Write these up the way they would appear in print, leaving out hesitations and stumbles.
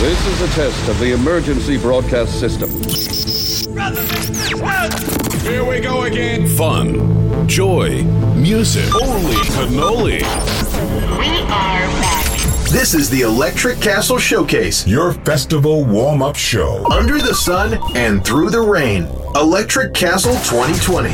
This is a test of the emergency broadcast system. Here we go again. Fun, joy, music, holy cannoli. We are back. This is the Electric Castle Showcase, your festival warm-up show. Under the sun and through the rain. Electric Castle 2020.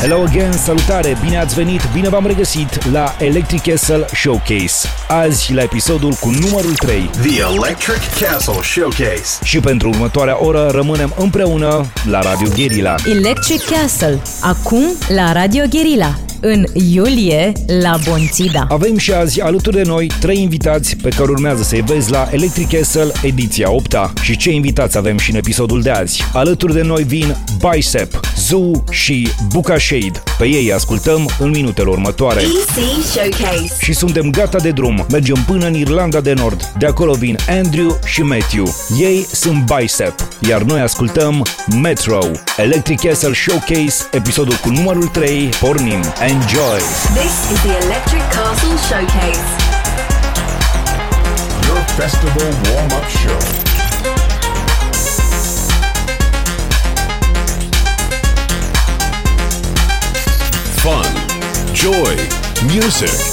Hello again, salutare, bine ați venit, bine v-am regăsit la Electric Castle Showcase. Azi la episodul cu numărul 3. The Electric Castle Showcase. Și pentru următoarea oră rămânem împreună la Radio Guerilla. Electric Castle, acum la Radio Guerilla. În iulie, la Bonțida. Avem și azi alături de noi 3 invitați pe care urmează să-i vezi la Electric Castle ediția 8-a. Și ce invitați avem și în episodul de azi? Alături de noi vin Bicep, Zoo și Bucha Shade. Pe ei ascultăm în minutele următoare. Și suntem gata de drum. Mergem până în Irlanda de Nord. De acolo vin Andrew și Matthew. Ei sunt Bicep, iar noi ascultăm Metro. Electric Castle Showcase, episodul cu numărul 3. Pornim! Enjoy. This is the Electric Castle Showcase. Your festival warm-up show. Fun, joy, music.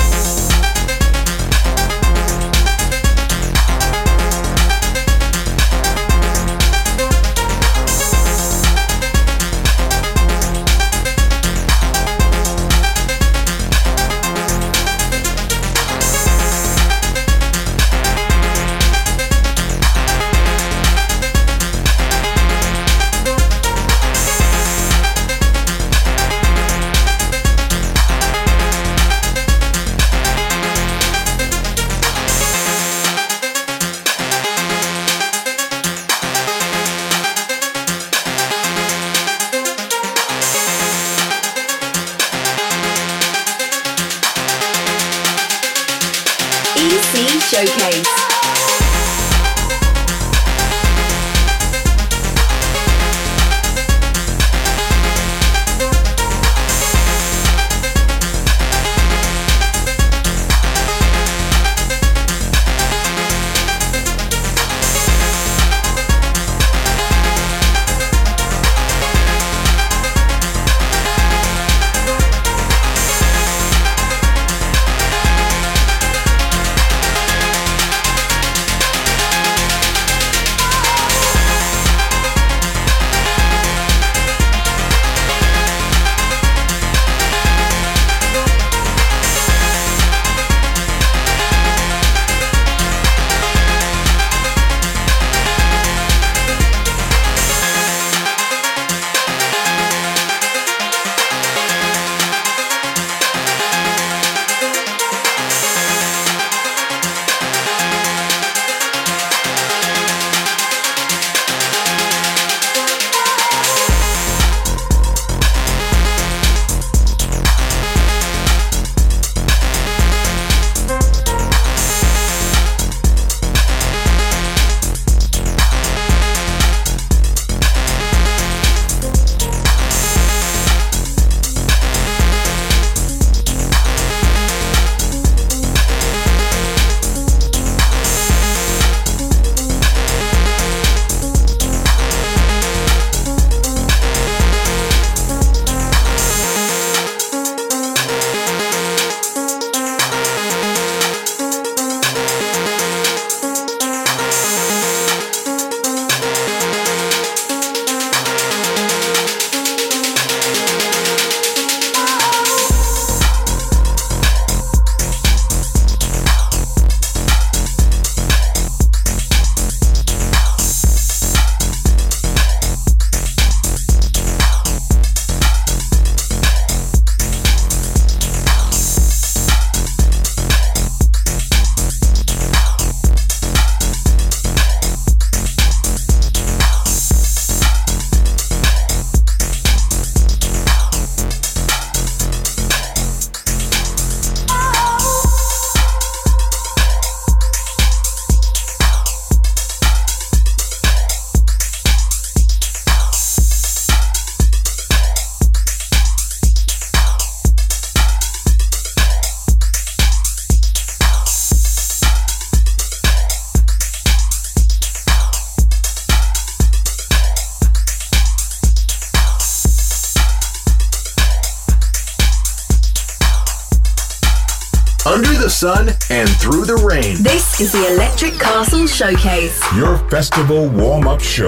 Under the sun and through the rain. This is the Electric Castle Showcase, your festival warm-up show.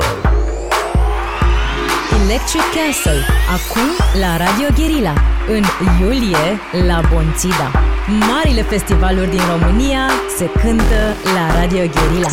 Electric Castle, acum la Radio Guerilla. În iulie, la Bonțida. Marile festivaluri din România se cântă la Radio Guerilla.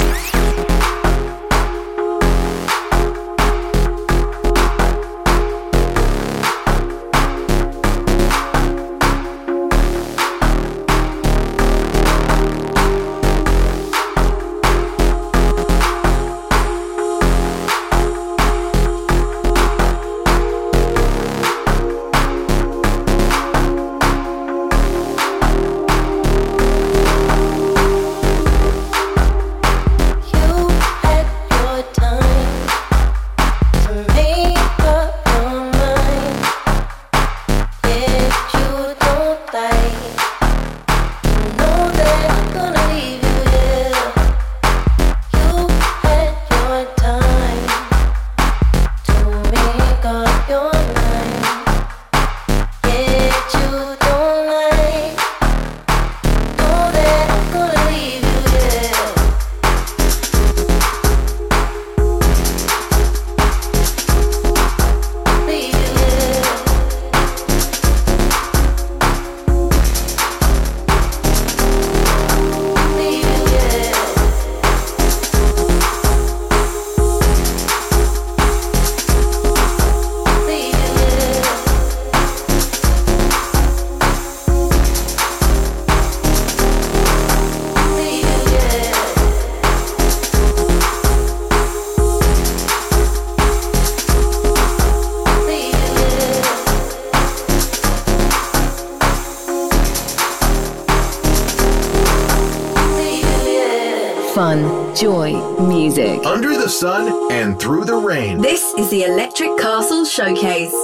Joy, music. Under the sun and through the rain. This is the Electric Castle Showcase.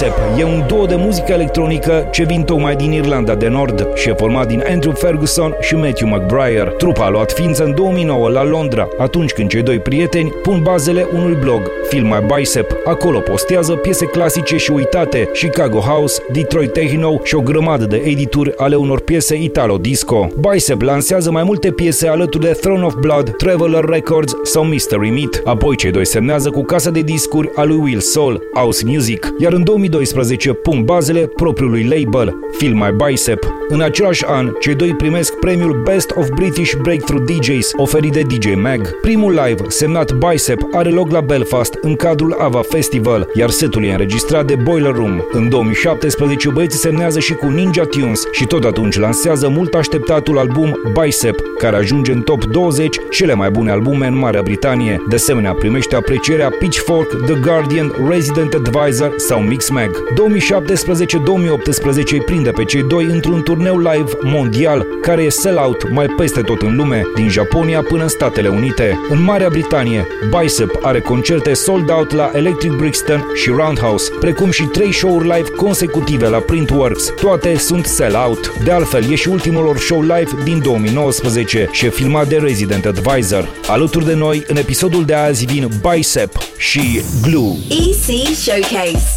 Bicep e un duo de muzică electronică ce vin tocmai din Irlanda de Nord și e format din Andrew Ferguson și Matthew McBriar. Trupa a luat ființă în 2009 la Londra, atunci când cei doi prieteni pun bazele unui blog, Feel My Bicep. Acolo postează piese clasice și uitate, Chicago House, Detroit Techno și o grămadă de edituri ale unor piese italo-disco. Bicep lansează mai multe piese alături de Throne of Blood, Traveler Records sau Mystery Meat. Apoi cei doi semnează cu casa de discuri a lui Will Soul House Music, iar în 2012 pun bazele propriului label, Feel My Bicep. În același an, cei doi primesc premiul Best of British Breakthrough DJs oferit de DJ Mag. Primul live semnat Bicep are loc la Belfast în cadrul AVA Festival, iar setul e înregistrat de Boiler Room. În 2017 băieții semnează și cu Ninja Tunes și tot atunci lansează mult așteptatul album Bicep, care ajunge în top 20 cele mai bune albume în Marea Britanie. De asemenea, primește aprecierea Pitchfork, The Guardian, Resident Advisor sau Mix Mag. 2017-2018 îi prinde pe cei doi într-un turneu live mondial, care e sell-out mai peste tot în lume, din Japonia până în Statele Unite. În Marea Britanie, Bicep are concerte sold-out la Electric Brixton și Roundhouse, precum și 3 show-uri live consecutive la Printworks. Toate sunt sell-out. De altfel, e și ultimul lor show live din 2019 și e filmat de Resident Advisor. Alături de noi, în episodul de azi, vin Bicep și Glue. EC Showcase.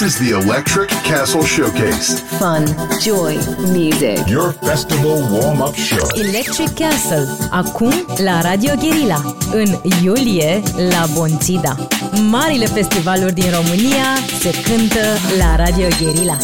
This is the Electric Castle Showcase. Fun, joy, music. Your festival warm-up show. Electric Castle. Acum la Radio Guerilla. În iulie la Bonțida. Marile festivaluri din România se cântă la Radio Guerilla.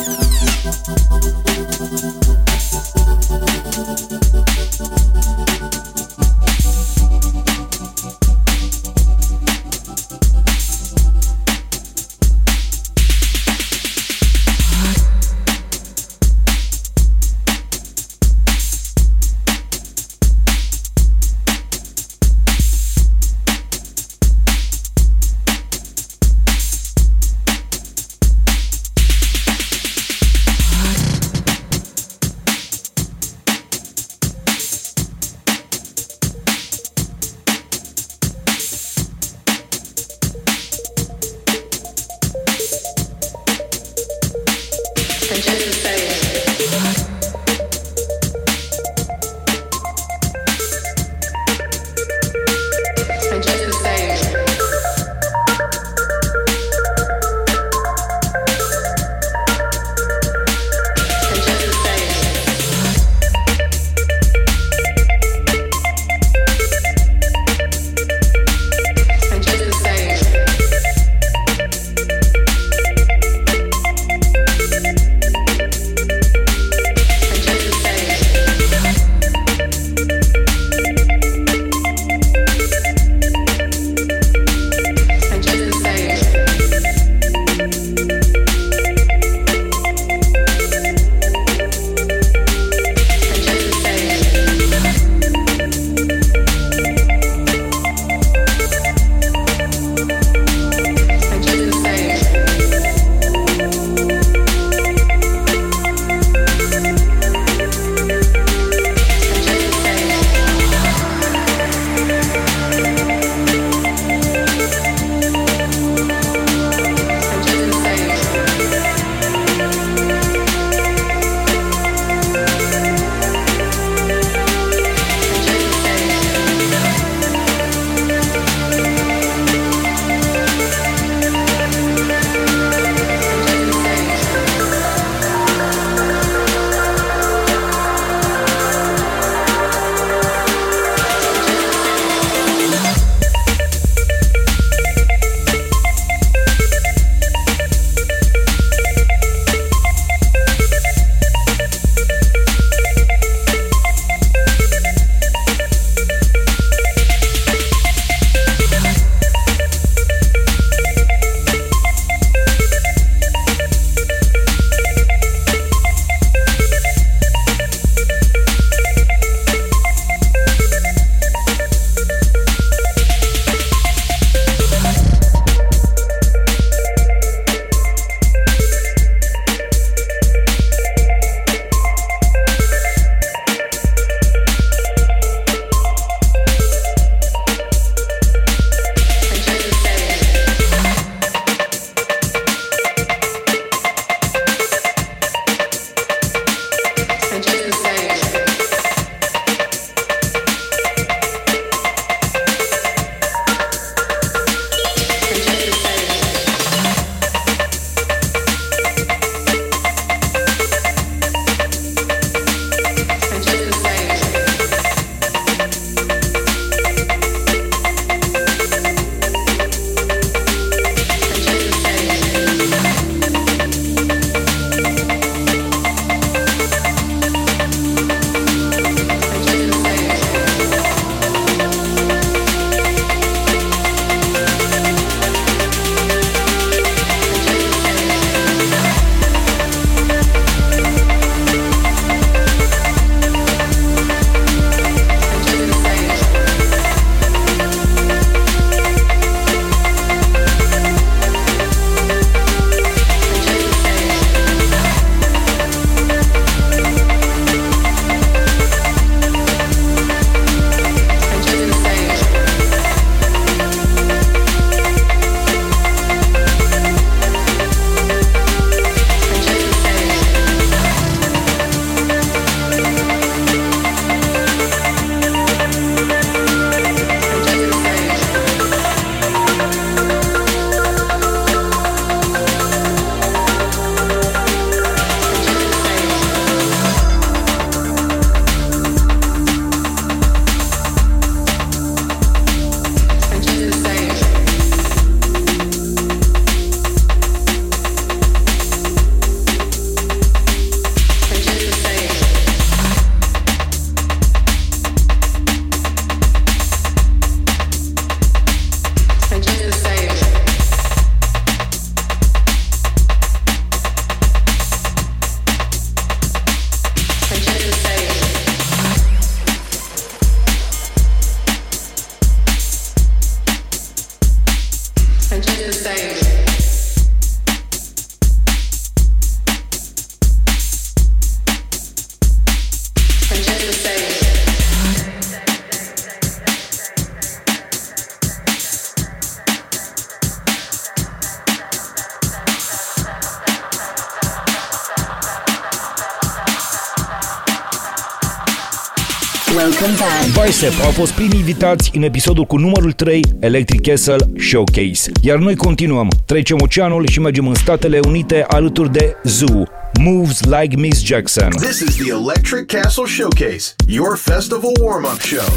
Bicep au fost primii invitați în episodul cu numărul 3, Electric Castle Showcase. Iar noi continuăm, trecem oceanul și mergem în Statele Unite alături de Zoo, Moves Like Miss Jackson. This is the Electric Castle Showcase, your festival warm-up show.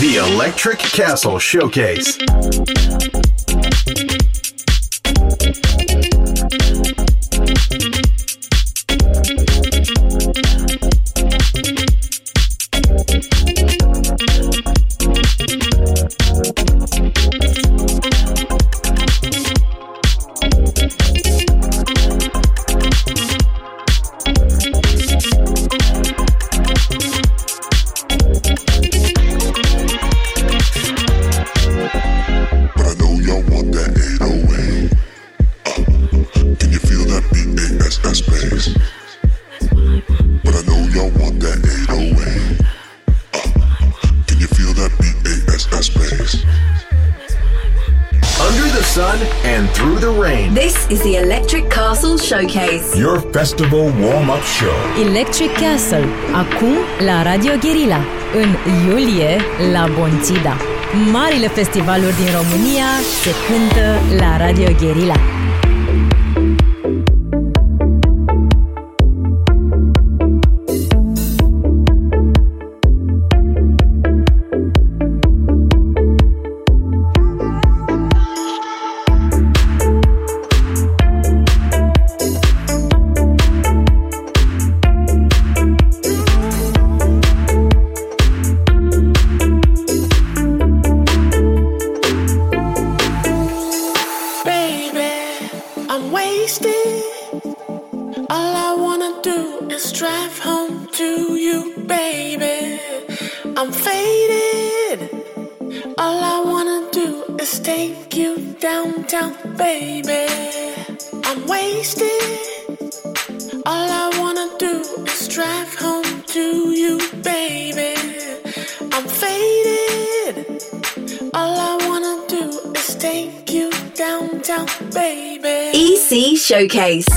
The Electric Castle Showcase. Showcase. Your festival warm-up show. Electric Castle, acum la Radio Guerilla, în iulie la Bonțida. Marile festivaluri din România se cântă la Radio Guerilla. Showcase. Showcase.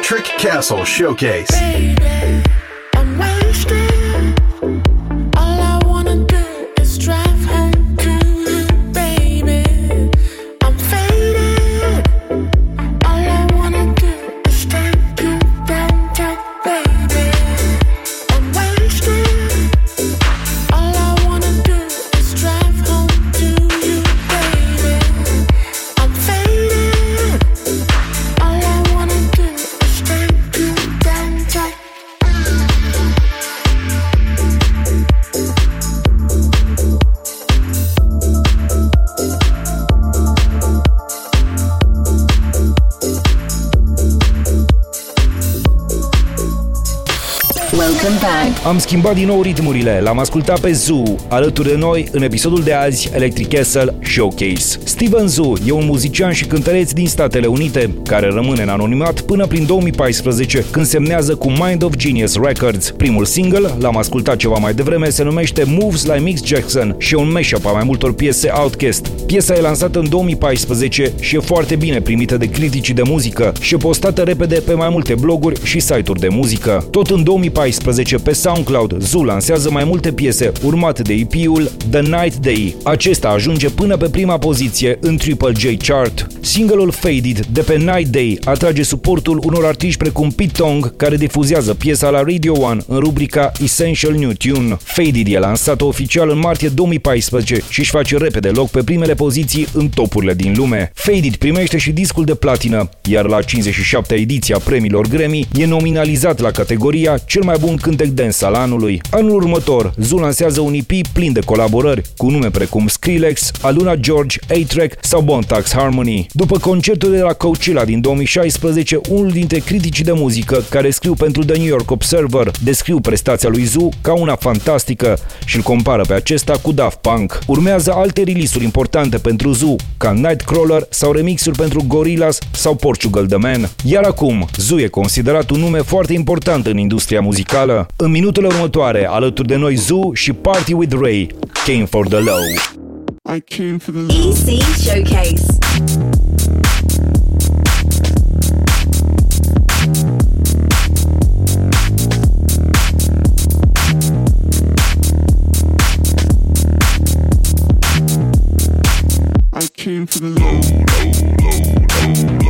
Electric Castle Showcase. Baby, I'm wasted. All I wanna do is drive home to you, baby. I'm faded. All I wanna do is take you downtown, baby. I'm wasted. All I wanna do is drive home to you, baby. I'm faded. All I wanna do is take you downtown. Welcome back. Am schimbat din nou ritmurile, l-am ascultat pe Zoo, alături de noi în episodul de azi Electric Castle Showcase. Steven Zoo e un muzician și cântăreț din Statele Unite, care rămâne în anonimat până prin 2014, când semnează cu Mind of Genius Records. Primul single, l-am ascultat ceva mai devreme, se numește Moves Like Michael Jackson și e un mashup a mai multor piese Outcast. Piesa e lansată în 2014 și e foarte bine primită de criticii de muzică și e postată repede pe mai multe bloguri și site-uri de muzică. Tot în 2014, pe Sound Cloud, Zoo lansează mai multe piese, urmat de EP-ul The Night Day. Acesta ajunge până pe prima poziție în Triple J chart. Single-ul Faded de pe Night Day atrage suportul unor artiști precum Pete Tong, care difuzează piesa la Radio One în rubrica Essential New Tune. Faded e lansat oficial în martie 2014 și își face repede loc pe primele poziții în topurile din lume. Faded primește și discul de platină, iar la 57-a ediție a premiilor Grammy e nominalizat la categoria cel mai bun cântec dance al anului. Anul următor, Zoo lansează un EP plin de colaborări, cu nume precum Skrillex, Aluna George, A-Track sau Bontax Harmony. După concertul de la Coachella din 2016, unul dintre criticii de muzică care scriu pentru The New York Observer descriu prestația lui Zoo ca una fantastică și îl compară pe acesta cu Daft Punk. Urmează alte release-uri importante pentru Zoo, ca Nightcrawler sau remixuri pentru Gorillaz sau Portugal The Man. Iar acum, Zoo e considerat un nume foarte important în industria muzicală. În minutele următoare, alături de noi Zoo și Party with Ray, Came for the Low. I came for the low. EC Showcase. I came for the low, low, low, low, low, low.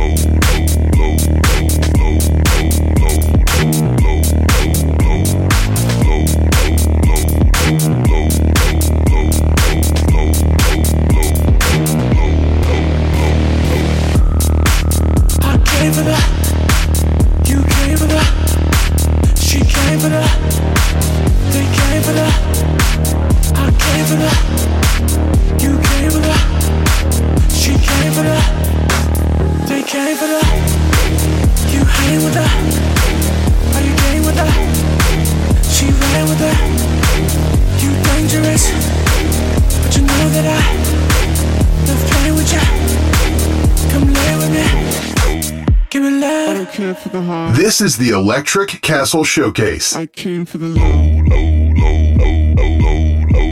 This is the Electric Castle Showcase. I came for the low, low, low, low, low, low, low, low, low, low.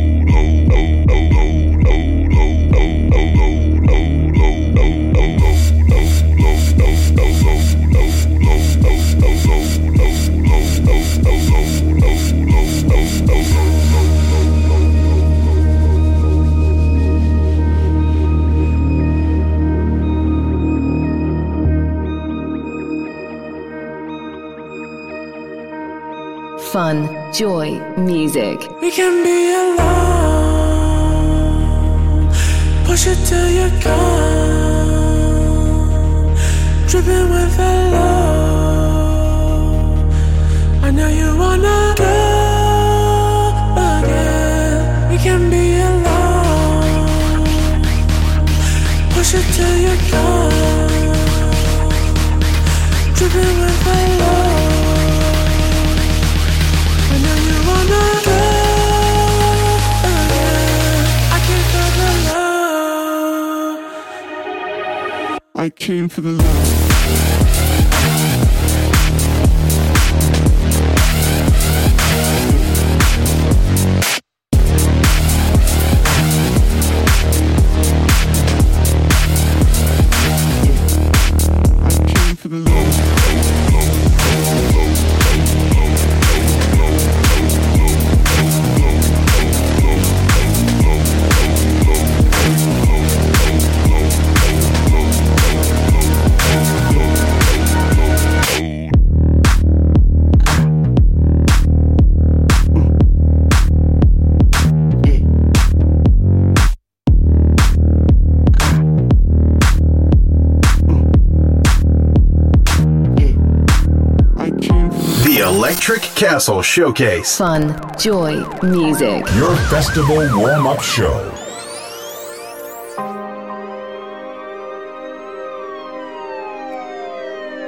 Fun, joy, music. We can be alone. Push it till you're gone. Dripping with a love. I know you wanna go again. We can be alone. Push it till you're gone. Dripping with a love. I came for the love. I came for the love. Electric Castle Showcase. Fun, joy, music. Your festival warm-up show.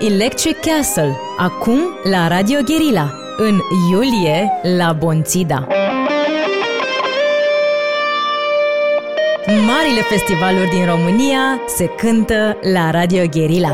Electric Castle, acum la Radio Guerilla, în iulie la Bonțida. Marile festivaluri din România se cântă la Radio Guerilla.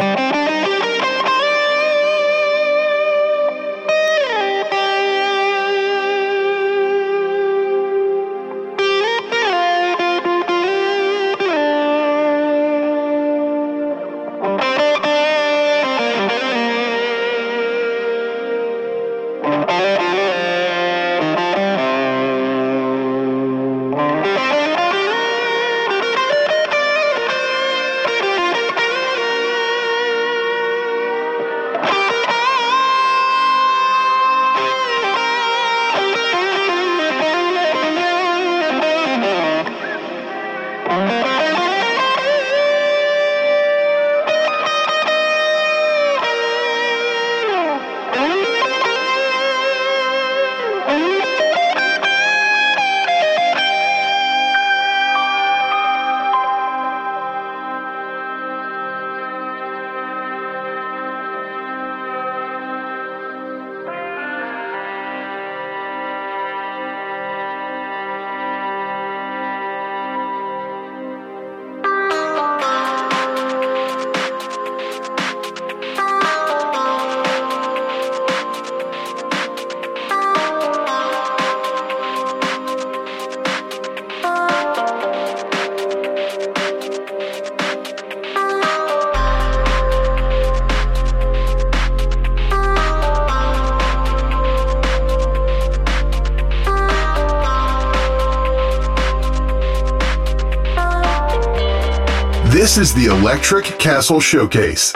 This is the Electric Castle Showcase.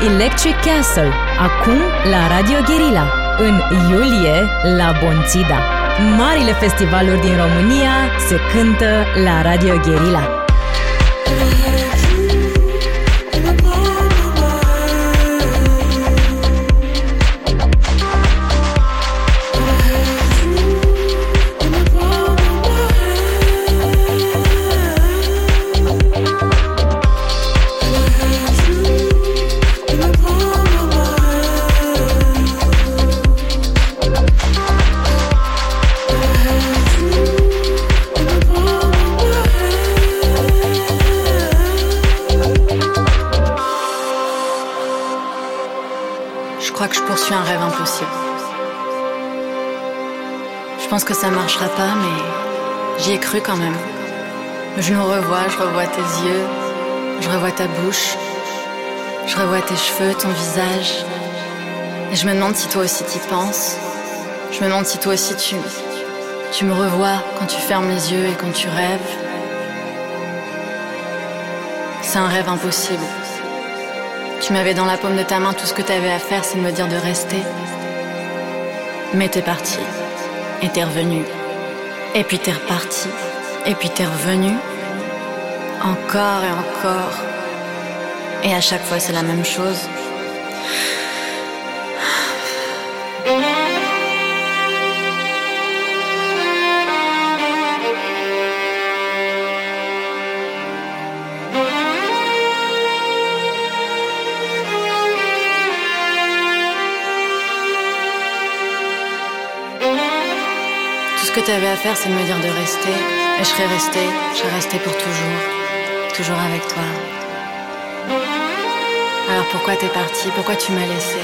Electric Castle, acum la Radio Guerilla, în iulie la Bonțida. Marile festivaluri din România se cântă la Radio Guerilla. Je pense que ça marchera pas, mais j'y ai cru quand même. Je nous revois, je revois tes yeux, je revois ta bouche, je revois tes cheveux, ton visage. Et je me demande si toi aussi t'y penses. Je me demande si toi aussi tu me revois quand tu fermes les yeux et quand tu rêves. C'est un rêve impossible. Tu m'avais dans la paume de ta main, tout ce que t'avais à faire, c'est de me dire de rester. Mais t'es parti, et t'es revenu, et puis t'es reparti, et puis t'es revenu, encore et encore. Et à chaque fois, c'est la même chose. Ce que t'avais à faire, c'est de me dire de rester, et je serais restée pour toujours, toujours avec toi. Alors pourquoi t'es parti? Pourquoi tu m'as laissé?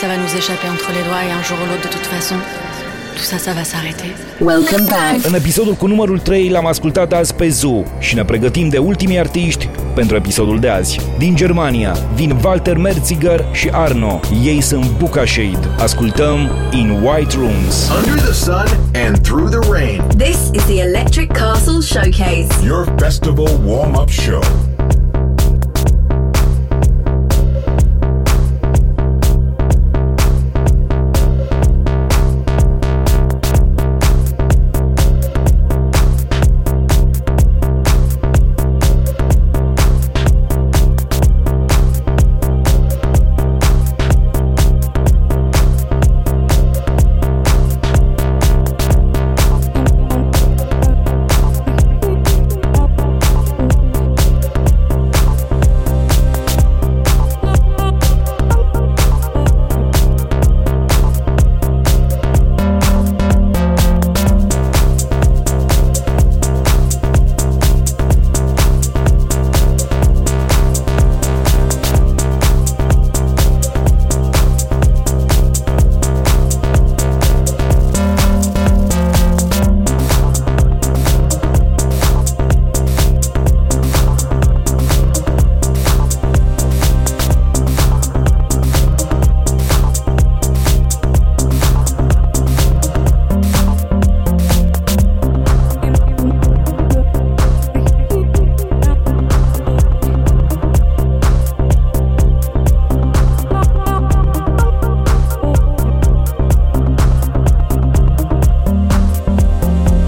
Ça va nous échapper entre les doigts et un jour ou l'autre, de toute façon, tout ça, ça va s'arrêter. Welcome back. În episodul cu numărul 3 l-am ascultat azi pe Zoo și ne pregătim de ultimii artiști pentru episodul de azi. Din Germania vin Walter Merziger și Arno. Ei sunt Bucha Shade. Ascultăm In White Rooms. Under the sun and through the rain. This is the Electric Castle Showcase. Your festival warm-up show.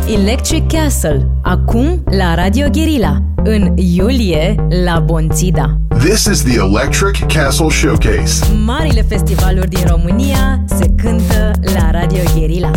Electric Castle, acum la Radio Guerilla, în iulie la Bonțida. This is the Electric Castle Showcase. Marile festivaluri din România se cântă la Radio Guerilla.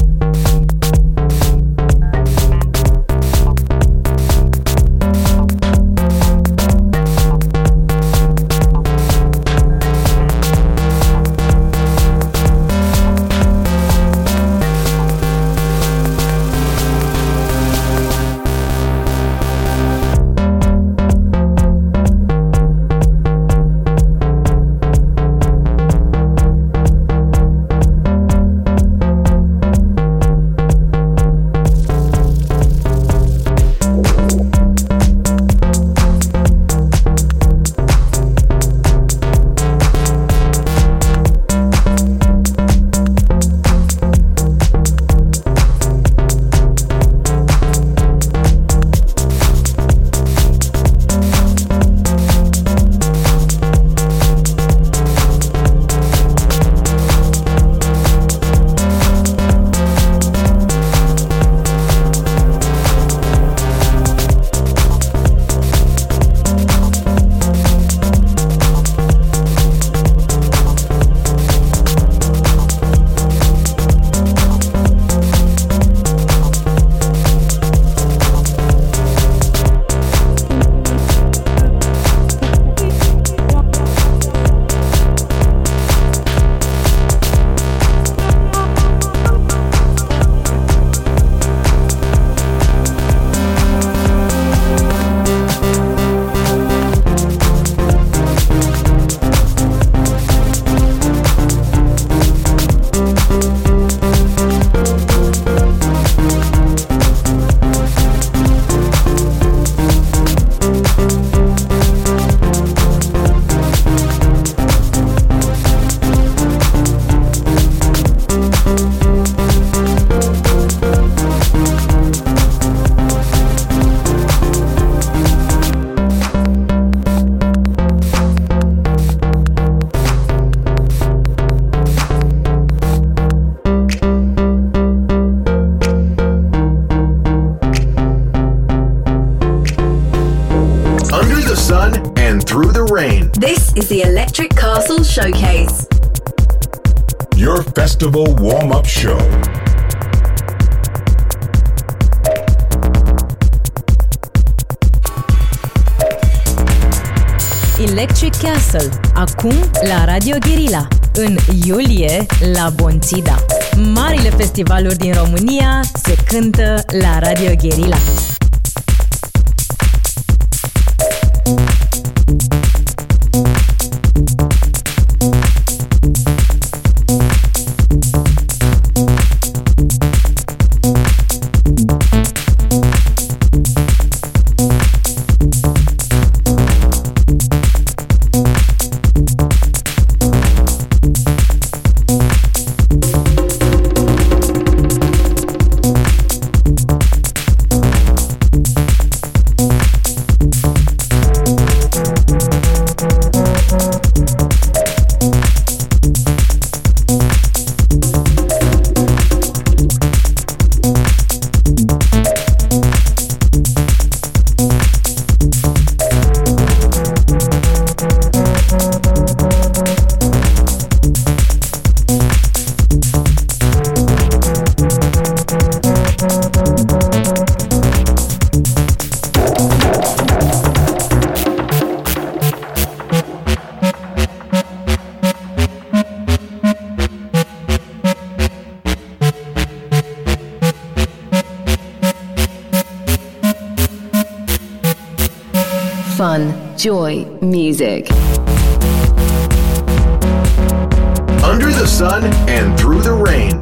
Castle Showcase. Your festival warm-up show. Electric Castle, acum la Radio Guerilla, în iulie la Bonțida. Marile festivaluri din România se cântă la Radio Guerilla. Joy music. Under the sun and through the rain.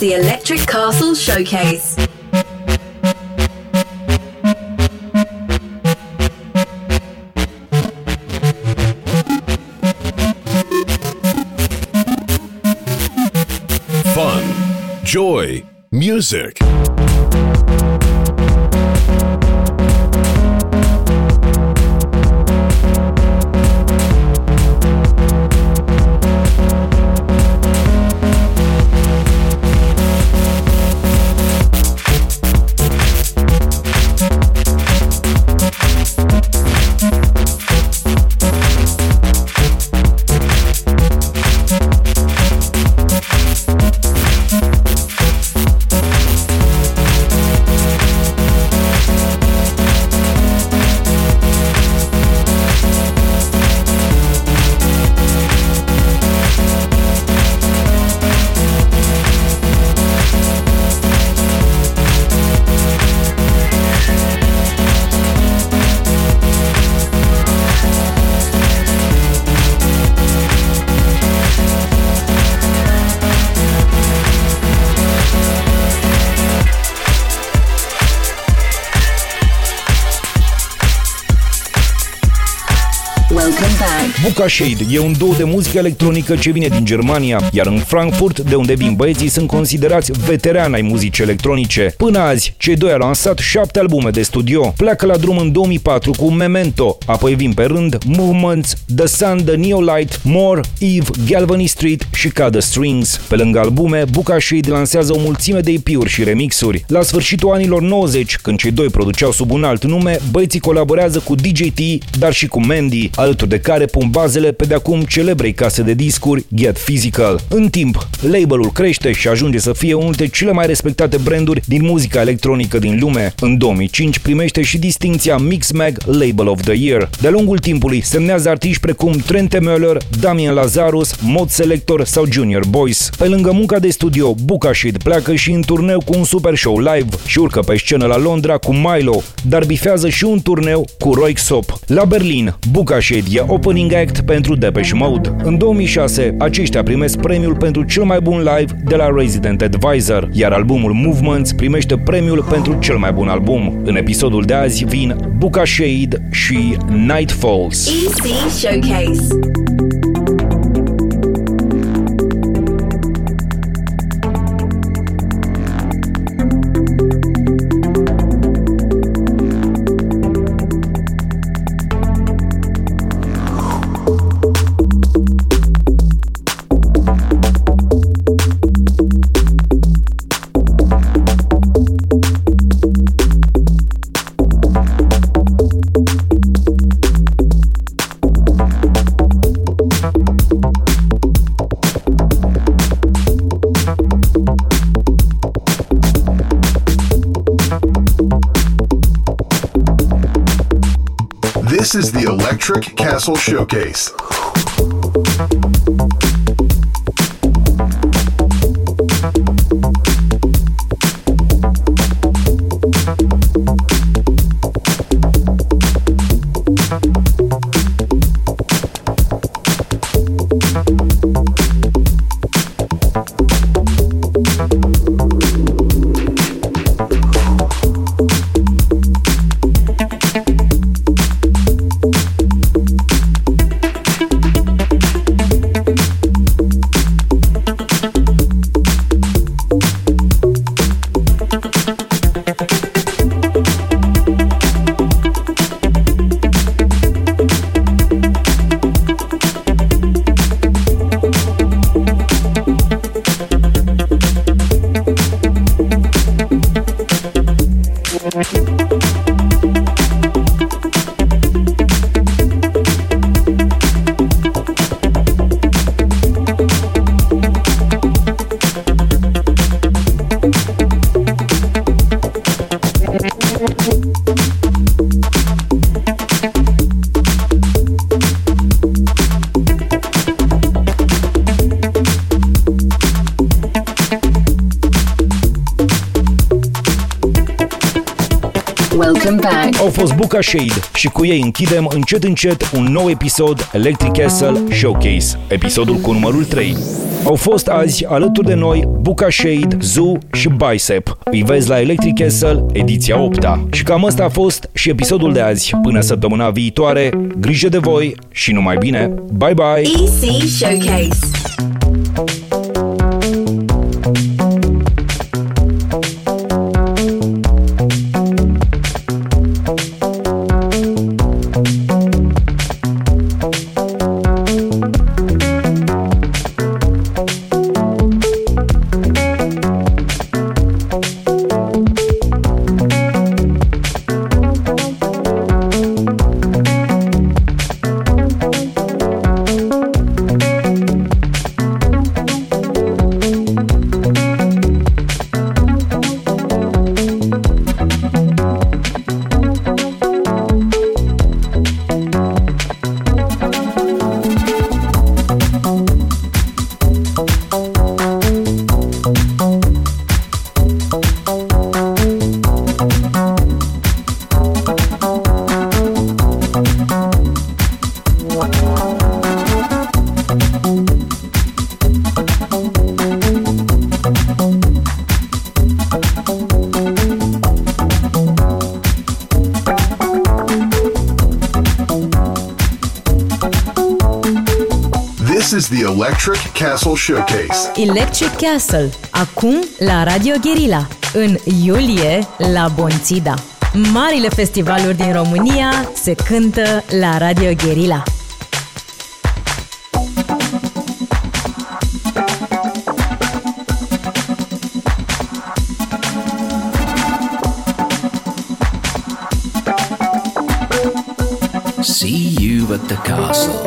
The Electric Castle Showcase. Fun, joy, music. Bucha Shade e un duo de muzică electronică ce vine din Germania, iar în Frankfurt, de unde vin băieții, sunt considerați veterani ai muzicii electronice. Până azi, cei doi au lansat 7 albume de studio. Pleacă la drum în 2004 cu Memento, apoi vin pe rând Movements, The Sun, The Neolight, More, Eve, Galvany Street și Cut The Strings. Pe lângă albume, Bucha Shade lansează o mulțime de EP-uri și remixuri. La sfârșitul anilor 90, când cei doi produceau sub un alt nume, băieții colaborează cu DJT, dar și cu Mandy, alături de care pun bazele pe de-acum celebrei case de discuri Get Physical. În timp, labelul crește și ajunge să fie unul dintre cele mai respectate branduri din muzica electronică din lume. În 2005 primește și distinția Mix Mag Label of the Year. De-a lungul timpului semnează artiști precum Trent Möller, Damien Lazarus, Mod Selector sau Junior Boys. Pe lângă munca de studio, Bukashid pleacă și în turneu cu un super show live și urcă pe scenă la Londra cu Milo, dar bifează și un turneu cu Roik Sop. La Berlin, Bukashid e opening act pentru Depeche Mode. În 2006, aceștia primesc premiul pentru cel mai bun live de la Resident Advisor, iar albumul Movements primește premiul pentru cel mai bun album. În episodul de azi vin Bucha Shade și Night Falls. EC Showcase. This is the Electric Castle Showcase. Au fost Bucha Shade și cu ei închidem încet încet un nou episod Electric Castle Showcase, episodul cu numărul 3. Au fost azi alături de noi Bucha Shade, Zoo și Bicep. Îi vezi la Electric Castle, ediția 8-a. Și cam asta a fost și episodul de azi. Până săptămâna viitoare, grijă de voi și numai bine. Bye bye! EC Showcase. This is the Electric Castle Showcase. Electric Castle, acum la Radio Guerilla, în iulie la Bonțida. Marile festivaluri din România se cântă la Radio Guerilla. See you at the castle.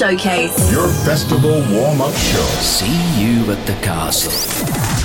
Showcase. Your festival warm-up show. See you at the castle.